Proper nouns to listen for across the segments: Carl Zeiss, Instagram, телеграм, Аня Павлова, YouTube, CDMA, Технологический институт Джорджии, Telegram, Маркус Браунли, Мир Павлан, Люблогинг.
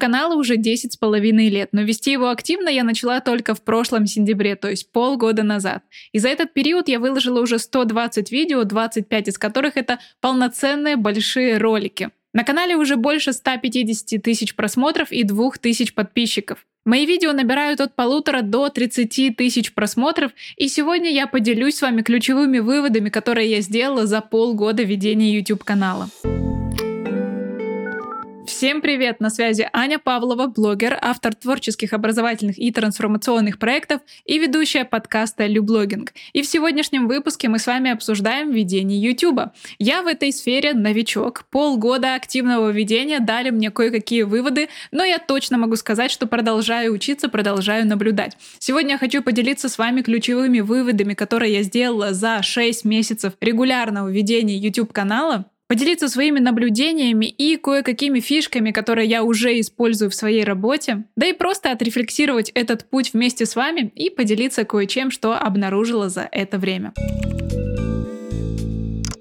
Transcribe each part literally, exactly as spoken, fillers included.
YouTube-каналу уже десять с половиной лет, но вести его активно я начала только в прошлом сентябре, то есть полгода назад. И за этот период я выложила уже сто двадцать видео, двадцать пять из которых это полноценные большие ролики. На канале уже больше ста пятидесяти тысяч просмотров и двух тысяч подписчиков. Мои видео набирают от полутора до тридцати тысяч просмотров, и сегодня я поделюсь с вами ключевыми выводами, которые я сделала за полгода ведения YouTube-канала. Всем привет! На связи Аня Павлова, блогер, автор творческих, образовательных и трансформационных проектов и ведущая подкаста «Люблогинг». И в сегодняшнем выпуске мы с вами обсуждаем ведение YouTube. Я в этой сфере новичок. Полгода активного ведения дали мне кое-какие выводы, но я точно могу сказать, что продолжаю учиться, продолжаю наблюдать. Сегодня я хочу поделиться с вами ключевыми выводами, которые я сделала за шесть месяцев регулярного ведения YouTube-канала, поделиться своими наблюдениями и кое-какими фишками, которые я уже использую в своей работе, да и просто отрефлексировать этот путь вместе с вами и поделиться кое-чем, что обнаружила за это время.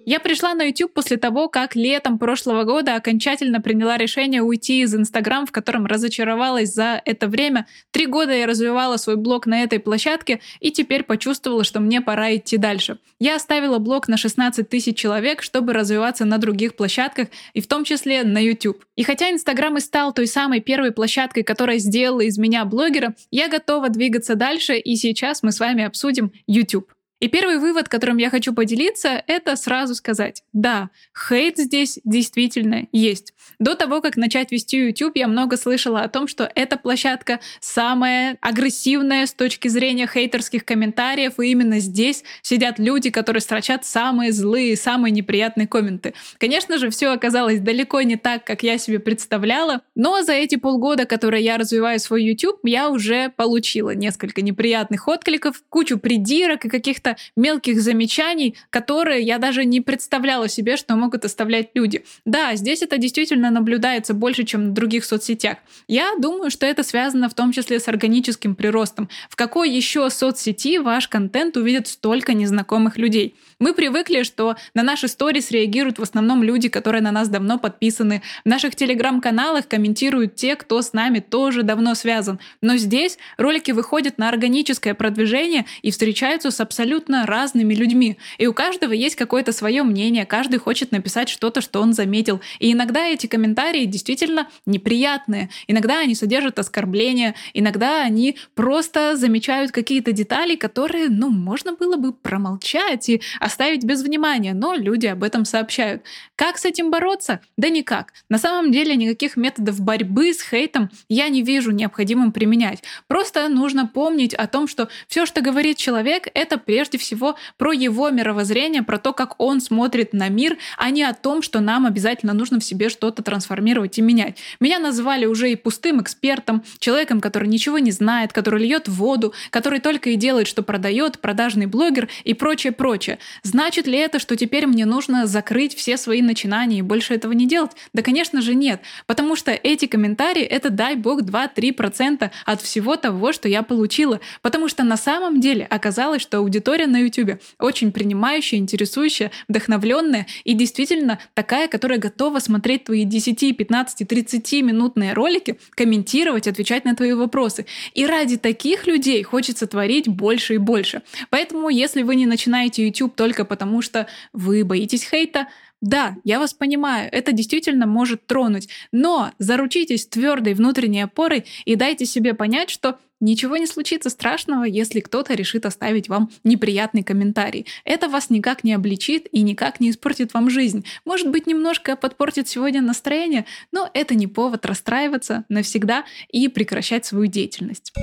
Я пришла на YouTube после того, как летом прошлого года окончательно приняла решение уйти из Instagram, в котором разочаровалась за это время. Три года я развивала свой блог на этой площадке и теперь почувствовала, что мне пора идти дальше. Я оставила блог на шестнадцать тысяч человек, чтобы развиваться на других площадках и в том числе на YouTube. И хотя Instagram и стал той самой первой площадкой, которая сделала из меня блогера, я готова двигаться дальше, и сейчас мы с вами обсудим YouTube. И первый вывод, которым я хочу поделиться, это сразу сказать: да, хейт здесь действительно есть. До того, как начать вести YouTube, я много слышала о том, что эта площадка самая агрессивная с точки зрения хейтерских комментариев, и именно здесь сидят люди, которые строчат самые злые, самые неприятные комменты. Конечно же, все оказалось далеко не так, как я себе представляла, но за эти полгода, которые я развиваю свой YouTube, я уже получила несколько неприятных откликов, кучу придирок и каких-то мелких замечаний, которые я даже не представляла себе, что могут оставлять люди. Да, здесь это действительно наблюдается больше, чем в других соцсетях. Я думаю, что это связано в том числе с органическим приростом. В какой еще соцсети ваш контент увидит столько незнакомых людей? Мы привыкли, что на наши сторис реагируют в основном люди, которые на нас давно подписаны. В наших телеграм-каналах комментируют те, кто с нами тоже давно связан. Но здесь ролики выходят на органическое продвижение и встречаются с абсолютно разными людьми. И у каждого есть какое-то свое мнение, каждый хочет написать что-то, что он заметил. И иногда эти комментарии действительно неприятные. Иногда они содержат оскорбления, иногда они просто замечают какие-то детали, которые, ну, можно было бы промолчать и оставить без внимания, но люди об этом сообщают. Как с этим бороться? Да никак. На самом деле никаких методов борьбы с хейтом я не вижу необходимым применять. Просто нужно помнить о том, что все, что говорит человек, это прежде Прежде всего про его мировоззрение, про то, как он смотрит на мир, а не о том, что нам обязательно нужно в себе что-то трансформировать и менять. Меня назвали уже и пустым экспертом, человеком, который ничего не знает, который льет воду, который только и делает, что продает, продажный блогер и прочее-прочее. Значит ли это, что теперь мне нужно закрыть все свои начинания и больше этого не делать? Да, конечно же, нет. Потому что эти комментарии — это, дай бог, два-три процента от всего того, что я получила. Потому что на самом деле оказалось, что аудитория на YouTube очень принимающая, интересующая, вдохновленная и действительно такая, которая готова смотреть твои десять, пятнадцать, тридцатиминутные ролики, комментировать, отвечать на твои вопросы. И ради таких людей хочется творить больше и больше. Поэтому, если вы не начинаете YouTube только потому, что вы боитесь хейта, да, я вас понимаю, это действительно может тронуть, но заручитесь твердой внутренней опорой и дайте себе понять, что ничего не случится страшного, если кто-то решит оставить вам неприятный комментарий. Это вас никак не обличит и никак не испортит вам жизнь. Может быть, немножко подпортит сегодня настроение, но это не повод расстраиваться навсегда и прекращать свою деятельность.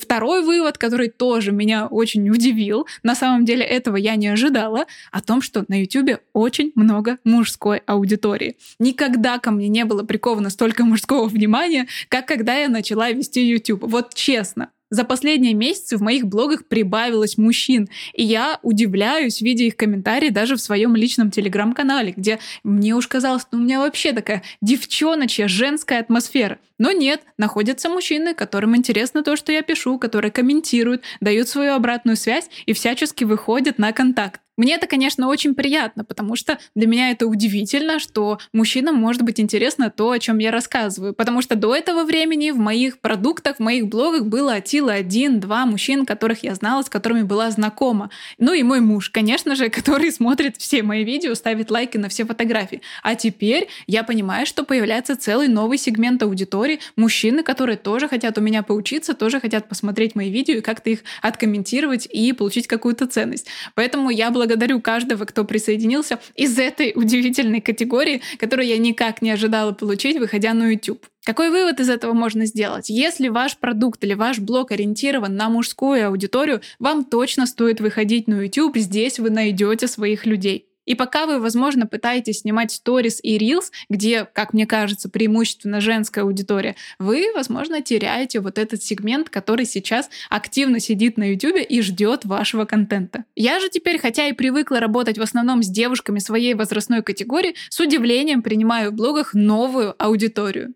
Второй вывод, который тоже меня очень удивил, на самом деле этого я не ожидала, о том, что на YouTube очень много мужской аудитории. Никогда ко мне не было приковано столько мужского внимания, как когда я начала вести YouTube. Вот честно. За последние месяцы в моих блогах прибавилось мужчин, и я удивляюсь, видя их комментарии даже в своем личном телеграм-канале, где мне уж казалось, что у меня вообще такая девчоночья, женская атмосфера. Но нет, находятся мужчины, которым интересно то, что я пишу, которые комментируют, дают свою обратную связь и всячески выходят на контакт. Мне это, конечно, очень приятно, потому что для меня это удивительно, что мужчинам может быть интересно то, о чем я рассказываю. Потому что до этого времени в моих продуктах, в моих блогах было от силы один-два мужчин, которых я знала, с которыми была знакома. Ну и мой муж, конечно же, который смотрит все мои видео, ставит лайки на все фотографии. А теперь я понимаю, что появляется целый новый сегмент аудитории, мужчины, которые тоже хотят у меня поучиться, тоже хотят посмотреть мои видео и как-то их откомментировать и получить какую-то ценность. Поэтому я благодарю каждого, кто присоединился из этой удивительной категории, которую я никак не ожидала получить, выходя на YouTube. Какой вывод из этого можно сделать? Если ваш продукт или ваш блог ориентирован на мужскую аудиторию, вам точно стоит выходить на YouTube, здесь вы найдете своих людей. И пока вы, возможно, пытаетесь снимать сторис и рилс, где, как мне кажется, преимущественно женская аудитория, вы, возможно, теряете вот этот сегмент, который сейчас активно сидит на YouTube и ждет вашего контента. Я же теперь, хотя и привыкла работать в основном с девушками своей возрастной категории, с удивлением принимаю в блогах новую аудиторию.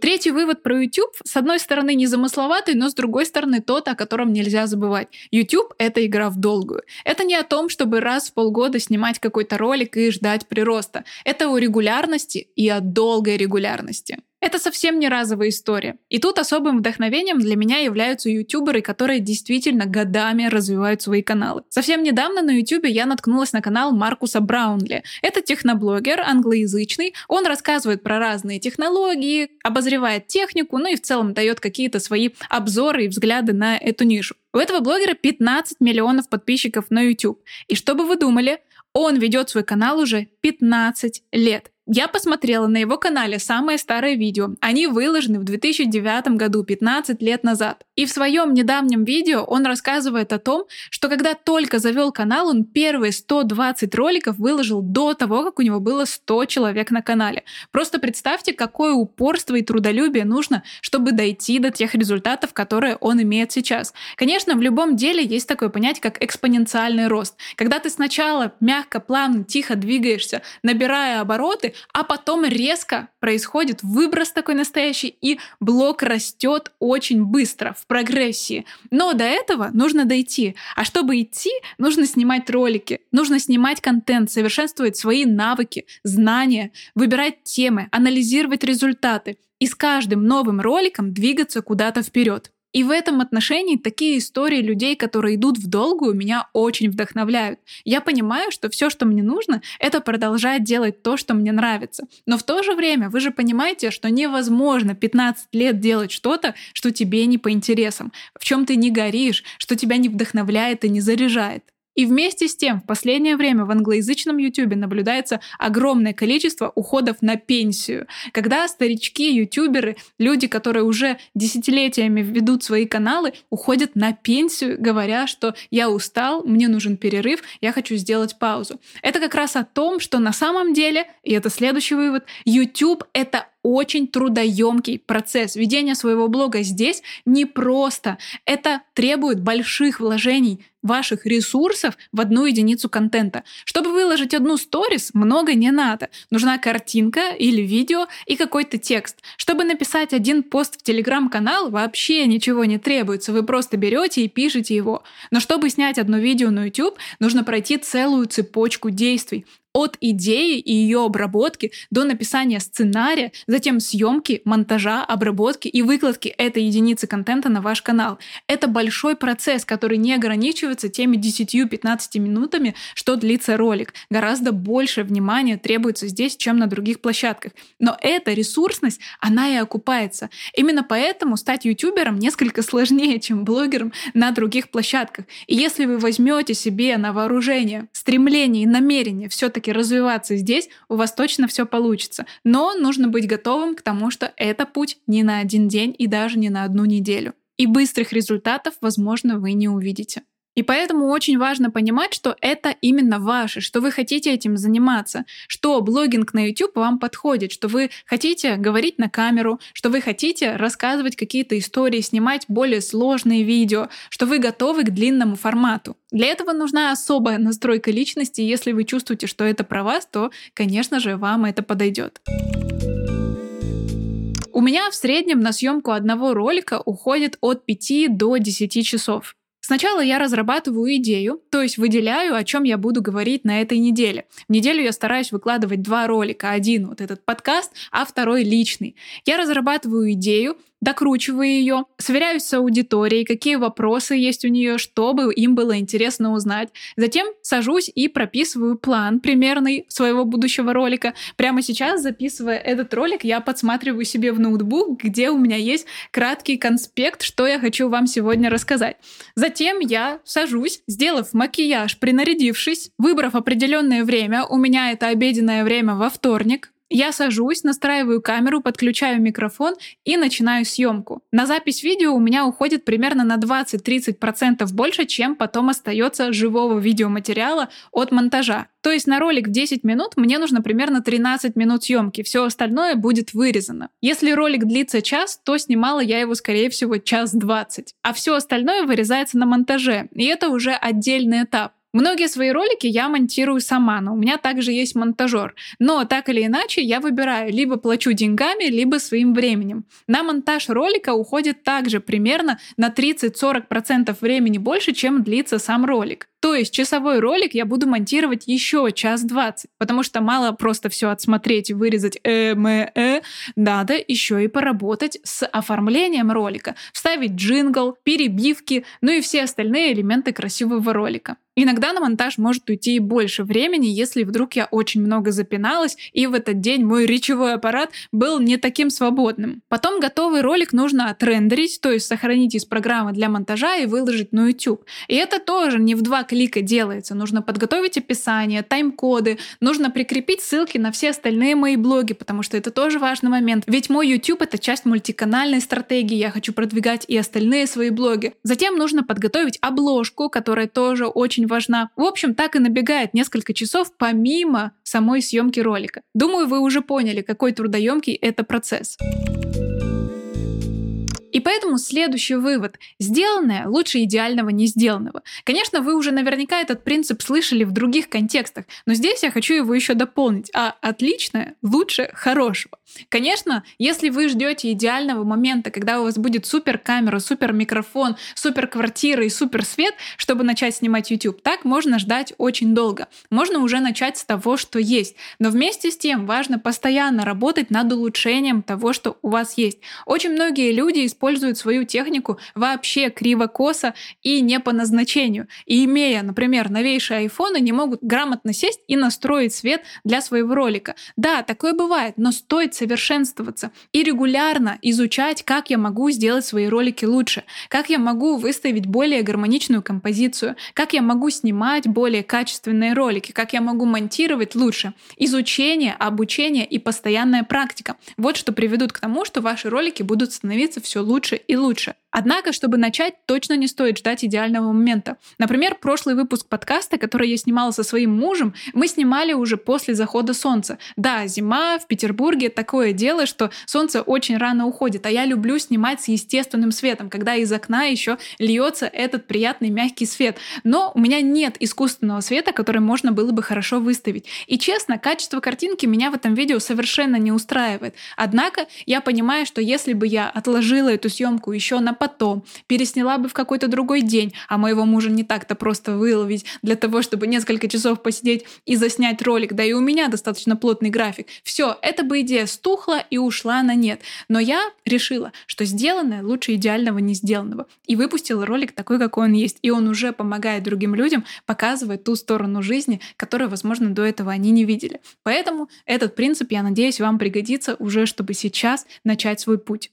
Третий вывод про YouTube, с одной стороны, незамысловатый, но с другой стороны, тот, о котором нельзя забывать. YouTube — это игра в долгую. Это не о том, чтобы раз в полгода снимать какой-то ролик и ждать прироста. Это о регулярности и о долгой регулярности. Это совсем не разовая история. И тут особым вдохновением для меня являются ютуберы, которые действительно годами развивают свои каналы. Совсем недавно на YouTube я наткнулась на канал Маркуса Браунли. Это техноблогер, англоязычный. Он рассказывает про разные технологии, обозревает технику, ну и в целом дает какие-то свои обзоры и взгляды на эту нишу. У этого блогера пятнадцать миллионов подписчиков на YouTube. И что бы вы думали, он ведет свой канал уже пятнадцать лет. Я посмотрела на его канале самые старые видео. Они выложены в две тысячи девятом году, пятнадцать лет назад. И в своем недавнем видео он рассказывает о том, что когда только завел канал, он первые сто двадцать роликов выложил до того, как у него было сто человек на канале. Просто представьте, какое упорство и трудолюбие нужно, чтобы дойти до тех результатов, которые он имеет сейчас. Конечно, в любом деле есть такое понятие, как экспоненциальный рост. Когда ты сначала мягко, плавно, тихо двигаешься, набирая обороты, а потом резко происходит выброс такой настоящий, и блог растет очень быстро, в прогрессии. Но до этого нужно дойти. А чтобы идти, нужно снимать ролики, нужно снимать контент, совершенствовать свои навыки, знания, выбирать темы, анализировать результаты и с каждым новым роликом двигаться куда-то вперед. И в этом отношении такие истории людей, которые идут в долгую, меня очень вдохновляют. Я понимаю, что все, что мне нужно, это продолжать делать то, что мне нравится. Но в то же время вы же понимаете, что невозможно пятнадцать лет делать что-то, что тебе не по интересам, в чем ты не горишь, что тебя не вдохновляет и не заряжает. И вместе с тем в последнее время в англоязычном YouTube наблюдается огромное количество уходов на пенсию. Когда старички, ютуберы, люди, которые уже десятилетиями ведут свои каналы, уходят на пенсию, говоря, что я устал, мне нужен перерыв, я хочу сделать паузу. Это как раз о том, что на самом деле, и это следующий вывод, YouTube — это очень трудоемкий процесс. Ведение своего блога здесь непросто. Это требует больших вложений ваших ресурсов в одну единицу контента. Чтобы выложить одну сторис, много не надо. Нужна картинка или видео и какой-то текст. Чтобы написать один пост в Telegram-канал, вообще ничего не требуется. Вы просто берете и пишете его. Но чтобы снять одно видео на YouTube, нужно пройти целую цепочку действий. От идеи и ее обработки до написания сценария, затем съемки, монтажа, обработки и выкладки этой единицы контента на ваш канал. Это большой процесс, который не ограничивается теми десятью-пятнадцатью минутами, что длится ролик. Гораздо больше внимания требуется здесь, чем на других площадках. Но эта ресурсность, она и окупается. Именно поэтому стать ютубером несколько сложнее, чем блогером на других площадках. И если вы возьмете себе на вооружение стремление и намерение все-таки развиваться здесь, у вас точно все получится. Но нужно быть готовым к тому, что это путь не на один день и даже не на одну неделю. И быстрых результатов, возможно, вы не увидите. И поэтому очень важно понимать, что это именно ваше, что вы хотите этим заниматься, что блогинг на YouTube вам подходит, что вы хотите говорить на камеру, что вы хотите рассказывать какие-то истории, снимать более сложные видео, что вы готовы к длинному формату. Для этого нужна особая настройка личности, и если вы чувствуете, что это про вас, то, конечно же, вам это подойдет. У меня в среднем на съемку одного ролика уходит от пяти до десяти часов. С Сначала я разрабатываю идею, то есть выделяю, о чем я буду говорить на этой неделе. В неделю я стараюсь выкладывать два ролика. Один вот этот подкаст, а второй личный. Я разрабатываю идею, докручиваю ее, сверяюсь с аудиторией, какие вопросы есть у нее, чтобы им было интересно узнать. Затем сажусь и прописываю план примерный своего будущего ролика. Прямо сейчас, записывая этот ролик, я подсматриваю себе в ноутбук, где у меня есть краткий конспект, что я хочу вам сегодня рассказать. Затем я сажусь, сделав макияж, принарядившись, выбрав определенное время, у меня это обеденное время во вторник, я сажусь, настраиваю камеру, подключаю микрофон и начинаю съемку. На запись видео у меня уходит примерно на двадцать-тридцать процентов больше, чем потом остается живого видеоматериала от монтажа. То есть на ролик в десять минут мне нужно примерно тринадцать минут съемки, все остальное будет вырезано. Если ролик длится час, то снимала я его, скорее всего, час двадцать. А все остальное вырезается на монтаже, и это уже отдельный этап. Многие свои ролики я монтирую сама, но у меня также есть монтажер. Но так или иначе я выбираю, либо плачу деньгами, либо своим временем. На монтаж ролика уходит также примерно на тридцать-сорок процентов времени больше, чем длится сам ролик. То есть часовой ролик я буду монтировать еще час двадцать, потому что мало просто все отсмотреть и вырезать э мэ э надо еще и поработать с оформлением ролика, вставить джингл, перебивки, ну и все остальные элементы красивого ролика. Иногда на монтаж может уйти и больше времени, если вдруг я очень много запиналась, и в этот день мой речевой аппарат был не таким свободным. Потом готовый ролик нужно отрендерить, то есть сохранить из программы для монтажа и выложить на YouTube. И это тоже не в два клика делается. Нужно подготовить описание, тайм-коды, нужно прикрепить ссылки на все остальные мои блоги, потому что это тоже важный момент. Ведь мой YouTube — это часть мультиканальной стратегии, я хочу продвигать и остальные свои блоги. Затем нужно подготовить обложку, которая тоже очень важна. важна. В общем, так и набегает несколько часов помимо самой съемки ролика. Думаю, вы уже поняли, какой трудоемкий это процесс. И поэтому следующий вывод. Сделанное лучше идеального не сделанного. Конечно, вы уже наверняка этот принцип слышали в других контекстах, но здесь я хочу его еще дополнить. А отличное лучше хорошего. Конечно, если вы ждете идеального момента, когда у вас будет супер камера, супер микрофон, супер квартира и супер свет, чтобы начать снимать YouTube, так можно ждать очень долго. Можно уже начать с того, что есть. Но вместе с тем важно постоянно работать над улучшением того, что у вас есть. Очень многие люди из используют свою технику вообще криво-косо и не по назначению. И имея, например, новейшие айфоны, не могут грамотно сесть и настроить свет для своего ролика. Да, такое бывает, но стоит совершенствоваться и регулярно изучать, как я могу сделать свои ролики лучше, как я могу выставить более гармоничную композицию, как я могу снимать более качественные ролики, как я могу монтировать лучше. Изучение, обучение и постоянная практика. Вот что приведут к тому, что ваши ролики будут становиться все лучше. лучше и лучше. Однако, чтобы начать, точно не стоит ждать идеального момента. Например, прошлый выпуск подкаста, который я снимала со своим мужем, мы снимали уже после захода солнца. Да, зима, в Петербурге такое дело, что солнце очень рано уходит, а я люблю снимать с естественным светом, когда из окна еще льется этот приятный мягкий свет. Но у меня нет искусственного света, который можно было бы хорошо выставить. И честно, качество картинки меня в этом видео совершенно не устраивает. Однако, я понимаю, что если бы я отложила эту съемку еще на потом, пересняла бы в какой-то другой день, а моего мужа не так-то просто выловить для того, чтобы несколько часов посидеть и заснять ролик, да и у меня достаточно плотный график. Все, эта бы идея стухла и ушла на нет. Но я решила, что сделанное лучше идеального не сделанного. И выпустила ролик такой, какой он есть. И он уже помогает другим людям, показывает ту сторону жизни, которую, возможно, до этого они не видели. Поэтому этот принцип, я надеюсь, вам пригодится уже, чтобы сейчас начать свой путь.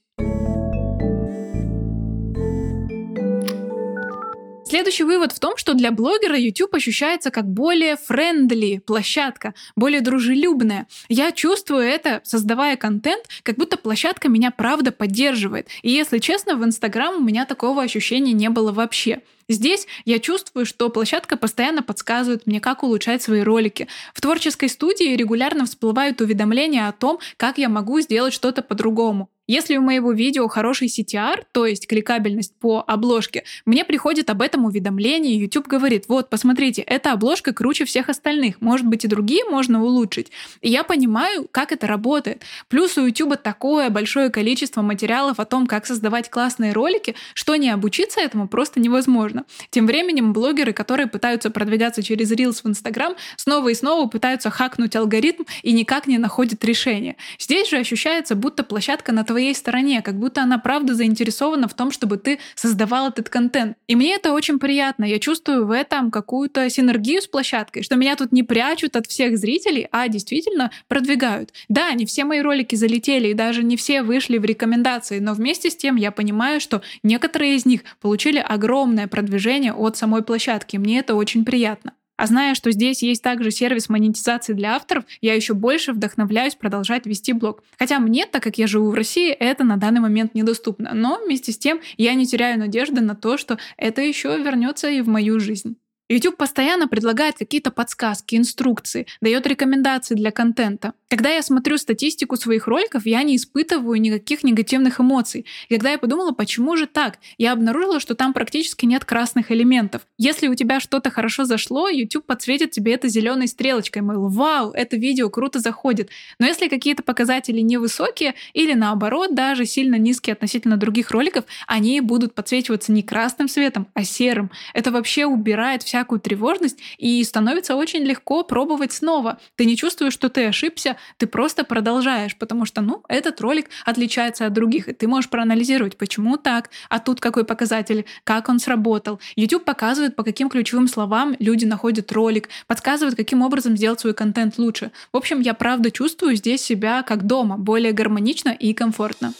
Следующий вывод в том, что для блогера YouTube ощущается как более friendly площадка, более дружелюбная. Я чувствую это, создавая контент, как будто площадка меня правда поддерживает. И если честно, в Instagram у меня такого ощущения не было вообще. Здесь я чувствую, что площадка постоянно подсказывает мне, как улучшать свои ролики. В творческой студии регулярно всплывают уведомления о том, как я могу сделать что-то по-другому. Если у моего видео хороший си ти ар, то есть кликабельность по обложке, мне приходит об этом уведомление, YouTube говорит: вот, посмотрите, эта обложка круче всех остальных, может быть, и другие можно улучшить. И я понимаю, как это работает. Плюс у YouTube такое большое количество материалов о том, как создавать классные ролики, что не обучиться этому просто невозможно. Тем временем блогеры, которые пытаются продвигаться через Reels в Instagram, снова и снова пытаются хакнуть алгоритм и никак не находят решения. Здесь же ощущается, будто площадка на твоей стороне, как будто она правда заинтересована в том, чтобы ты создавал этот контент. И мне это очень приятно. Я чувствую в этом какую-то синергию с площадкой, что меня тут не прячут от всех зрителей, а действительно продвигают. Да, не все мои ролики залетели, и даже не все вышли в рекомендации, но вместе с тем я понимаю, что некоторые из них получили огромное продвижение от самой площадки. Мне это очень приятно. А зная, что здесь есть также сервис монетизации для авторов, я еще больше вдохновляюсь продолжать вести блог. Хотя мне, так как я живу в России, это на данный момент недоступно. Но вместе с тем я не теряю надежды на то, что это еще вернется и в мою жизнь. YouTube постоянно предлагает какие-то подсказки, инструкции, дает рекомендации для контента. Когда я смотрю статистику своих роликов, я не испытываю никаких негативных эмоций. И когда я подумала, почему же так, я обнаружила, что там практически нет красных элементов. Если у тебя что-то хорошо зашло, YouTube подсветит тебе это зеленой стрелочкой, мол, вау, это видео круто заходит. Но если какие-то показатели невысокие или наоборот даже сильно низкие относительно других роликов, они будут подсвечиваться не красным цветом, а серым. Это вообще убирает вся всякую тревожность, и становится очень легко пробовать снова. Ты не чувствуешь, что ты ошибся, ты просто продолжаешь, потому что, ну, этот ролик отличается от других, и ты можешь проанализировать, почему так, а тут какой показатель, как он сработал. YouTube показывает, по каким ключевым словам люди находят ролик, подсказывает, каким образом сделать свой контент лучше. В общем, я правда чувствую здесь себя как дома, более гармонично и комфортно.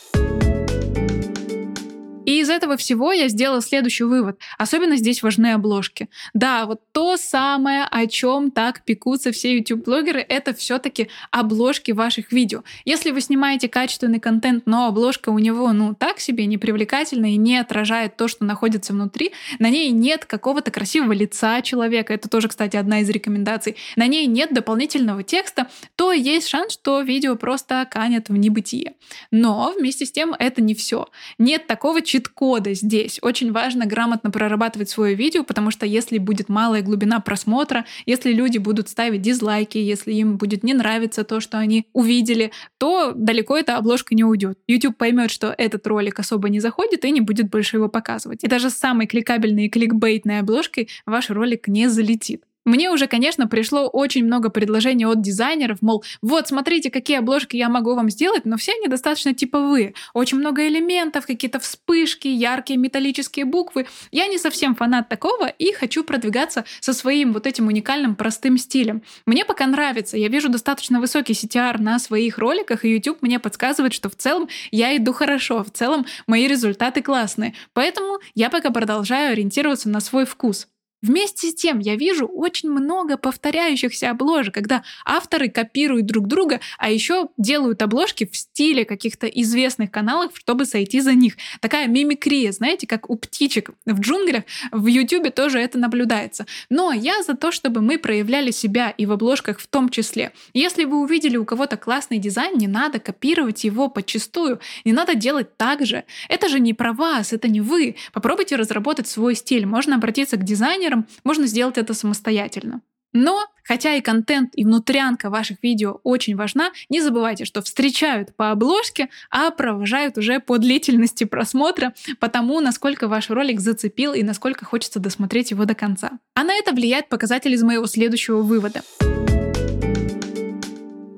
И из этого всего я сделала следующий вывод. Особенно здесь важны обложки. Да, вот то самое, о чем так пекутся все YouTube-блогеры, это все-таки обложки ваших видео. Если вы снимаете качественный контент, но обложка у него, ну, так себе, непривлекательная и не отражает то, что находится внутри, на ней нет какого-то красивого лица человека, это тоже, кстати, одна из рекомендаций, на ней нет дополнительного текста, то есть шанс, что видео просто канет в небытие. Но вместе с тем это не все. Нет такого чистого кода здесь. Очень важно грамотно прорабатывать свое видео, потому что если будет малая глубина просмотра, если люди будут ставить дизлайки, если им будет не нравиться то, что они увидели, то далеко эта обложка не уйдет. YouTube поймет, что этот ролик особо не заходит и не будет больше его показывать. И даже с самой кликабельной и кликбейтной обложкой ваш ролик не залетит. Мне уже, конечно, пришло очень много предложений от дизайнеров, мол, вот, смотрите, какие обложки я могу вам сделать, но все они достаточно типовые. Очень много элементов, какие-то вспышки, яркие металлические буквы. Я не совсем фанат такого и хочу продвигаться со своим вот этим уникальным простым стилем. Мне пока нравится, я вижу достаточно высокий си ти ар на своих роликах, и YouTube мне подсказывает, что в целом я иду хорошо, в целом мои результаты классные. Поэтому я пока продолжаю ориентироваться на свой вкус. Вместе с тем я вижу очень много повторяющихся обложек, когда авторы копируют друг друга, а еще делают обложки в стиле каких-то известных каналов, чтобы сойти за них. Такая мимикрия, знаете, как у птичек в джунглях, в YouTube тоже это наблюдается. Но я за то, чтобы мы проявляли себя и в обложках в том числе. Если вы увидели у кого-то классный дизайн, не надо копировать его подчистую, не надо делать так же. Это же не про вас, это не вы. Попробуйте разработать свой стиль, можно обратиться к дизайнеру, можно сделать это самостоятельно. Но, хотя и контент, и внутрянка ваших видео очень важна, не забывайте, что встречают по обложке, а провожают уже по длительности просмотра, по тому, насколько ваш ролик зацепил и насколько хочется досмотреть его до конца. А на это влияет показатель из моего следующего вывода.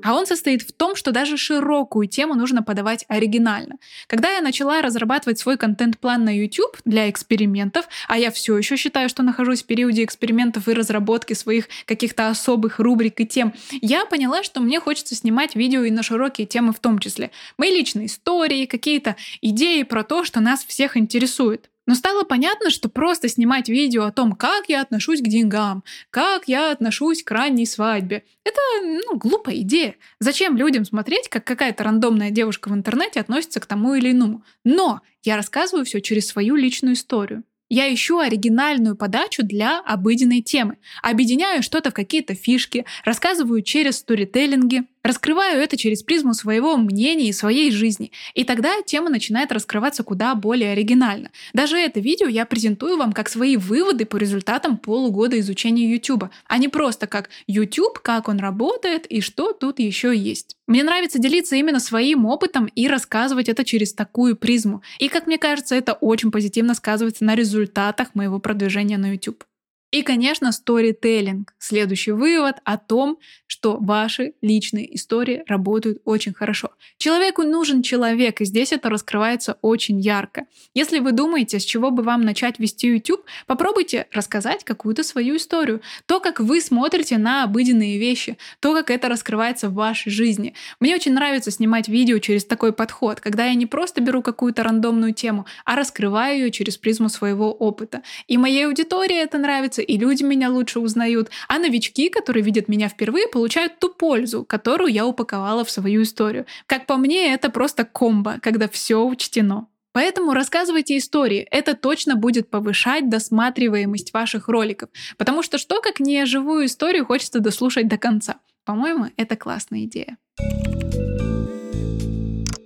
А он состоит в том, что даже широкую тему нужно подавать оригинально. Когда я начала разрабатывать свой контент-план на YouTube для экспериментов, а я все еще считаю, что нахожусь в периоде экспериментов и разработки своих каких-то особых рубрик и тем, я поняла, что мне хочется снимать видео и на широкие темы в том числе. Мои личные истории, какие-то идеи про то, что нас всех интересует. Но стало понятно, что просто снимать видео о том, как я отношусь к деньгам, как я отношусь к ранней свадьбе, это, ну, глупая идея. Зачем людям смотреть, как какая-то рандомная девушка в интернете относится к тому или иному? Но я рассказываю все через свою личную историю. Я ищу оригинальную подачу для обыденной темы, объединяю что-то в какие-то фишки, рассказываю через сторителлинги, Раскрываю это через призму своего мнения и своей жизни. И тогда тема начинает раскрываться куда более оригинально. Даже это видео я презентую вам как свои выводы по результатам полугода изучения YouTube, а не просто как YouTube, как он работает и что тут еще есть. Мне нравится делиться именно своим опытом и рассказывать это через такую призму. И, как мне кажется, это очень позитивно сказывается на результатах моего продвижения на YouTube. И, конечно, сторителлинг. Следующий вывод о том, что ваши личные истории работают очень хорошо. Человеку нужен человек, и здесь это раскрывается очень ярко. Если вы думаете, с чего бы вам начать вести YouTube, попробуйте рассказать какую-то свою историю. То, как вы смотрите на обыденные вещи, то, как это раскрывается в вашей жизни. Мне очень нравится снимать видео через такой подход, когда я не просто беру какую-то рандомную тему, а раскрываю ее через призму своего опыта. И моей аудитории это нравится, и люди меня лучше узнают, а новички, которые видят меня впервые, получают ту пользу, которую я упаковала в свою историю. Как по мне, это просто комбо, когда все учтено. Поэтому рассказывайте истории, это точно будет повышать досматриваемость ваших роликов, потому что что, как не живую историю, хочется дослушать до конца. По-моему, это классная идея.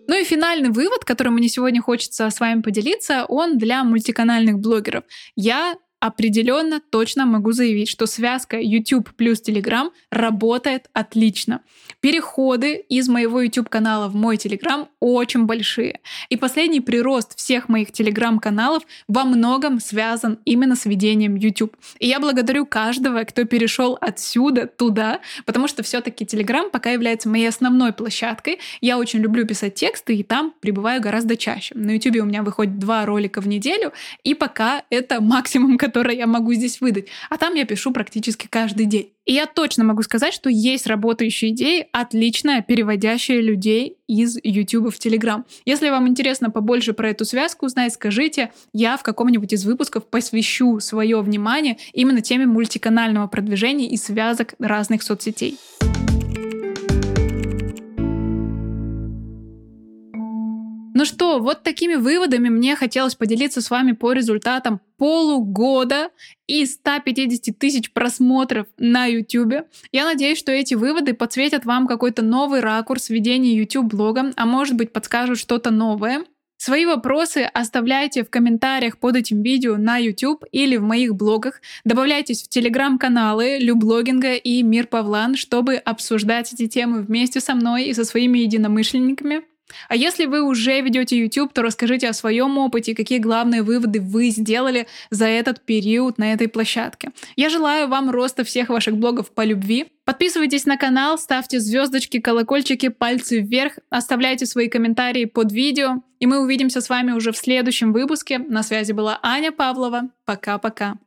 Ну и финальный вывод, который мне сегодня хочется с вами поделиться, он для мультиканальных блогеров. Я определенно, точно могу заявить, что связка YouTube плюс Telegram работает отлично. Переходы из моего YouTube-канала в мой Telegram очень большие. И последний прирост всех моих Telegram-каналов во многом связан именно с ведением YouTube. И я благодарю каждого, кто перешел отсюда туда, потому что все-таки Telegram пока является моей основной площадкой. Я очень люблю писать тексты, и там пребываю гораздо чаще. На YouTube у меня выходит два ролика в неделю, и пока это максимум, которое я могу здесь выдать. А там я пишу практически каждый день. И я точно могу сказать, что есть работающие идеи, отлично переводящие людей из YouTube в Telegram. Если вам интересно побольше про эту связку узнать, скажите, я в каком-нибудь из выпусков посвящу свое внимание именно теме мультиканального продвижения и связок разных соцсетей. Ну что, вот такими выводами мне хотелось поделиться с вами по результатам полугода и сто пятьдесят тысяч просмотров на YouTube. Я надеюсь, что эти выводы подсветят вам какой-то новый ракурс ведения YouTube-блога, а может быть, подскажут что-то новое. Свои вопросы оставляйте в комментариях под этим видео на YouTube или в моих блогах. Добавляйтесь в телеграм-каналы Люблогинга и Мир Павлан, чтобы обсуждать эти темы вместе со мной и со своими единомышленниками. А если вы уже ведете YouTube, то расскажите о своем опыте и какие главные выводы вы сделали за этот период на этой площадке. Я желаю вам роста всех ваших блогов по любви. Подписывайтесь на канал, ставьте звездочки, колокольчики, пальцы вверх, оставляйте свои комментарии под видео. И мы увидимся с вами уже в следующем выпуске. На связи была Аня Павлова. Пока-пока.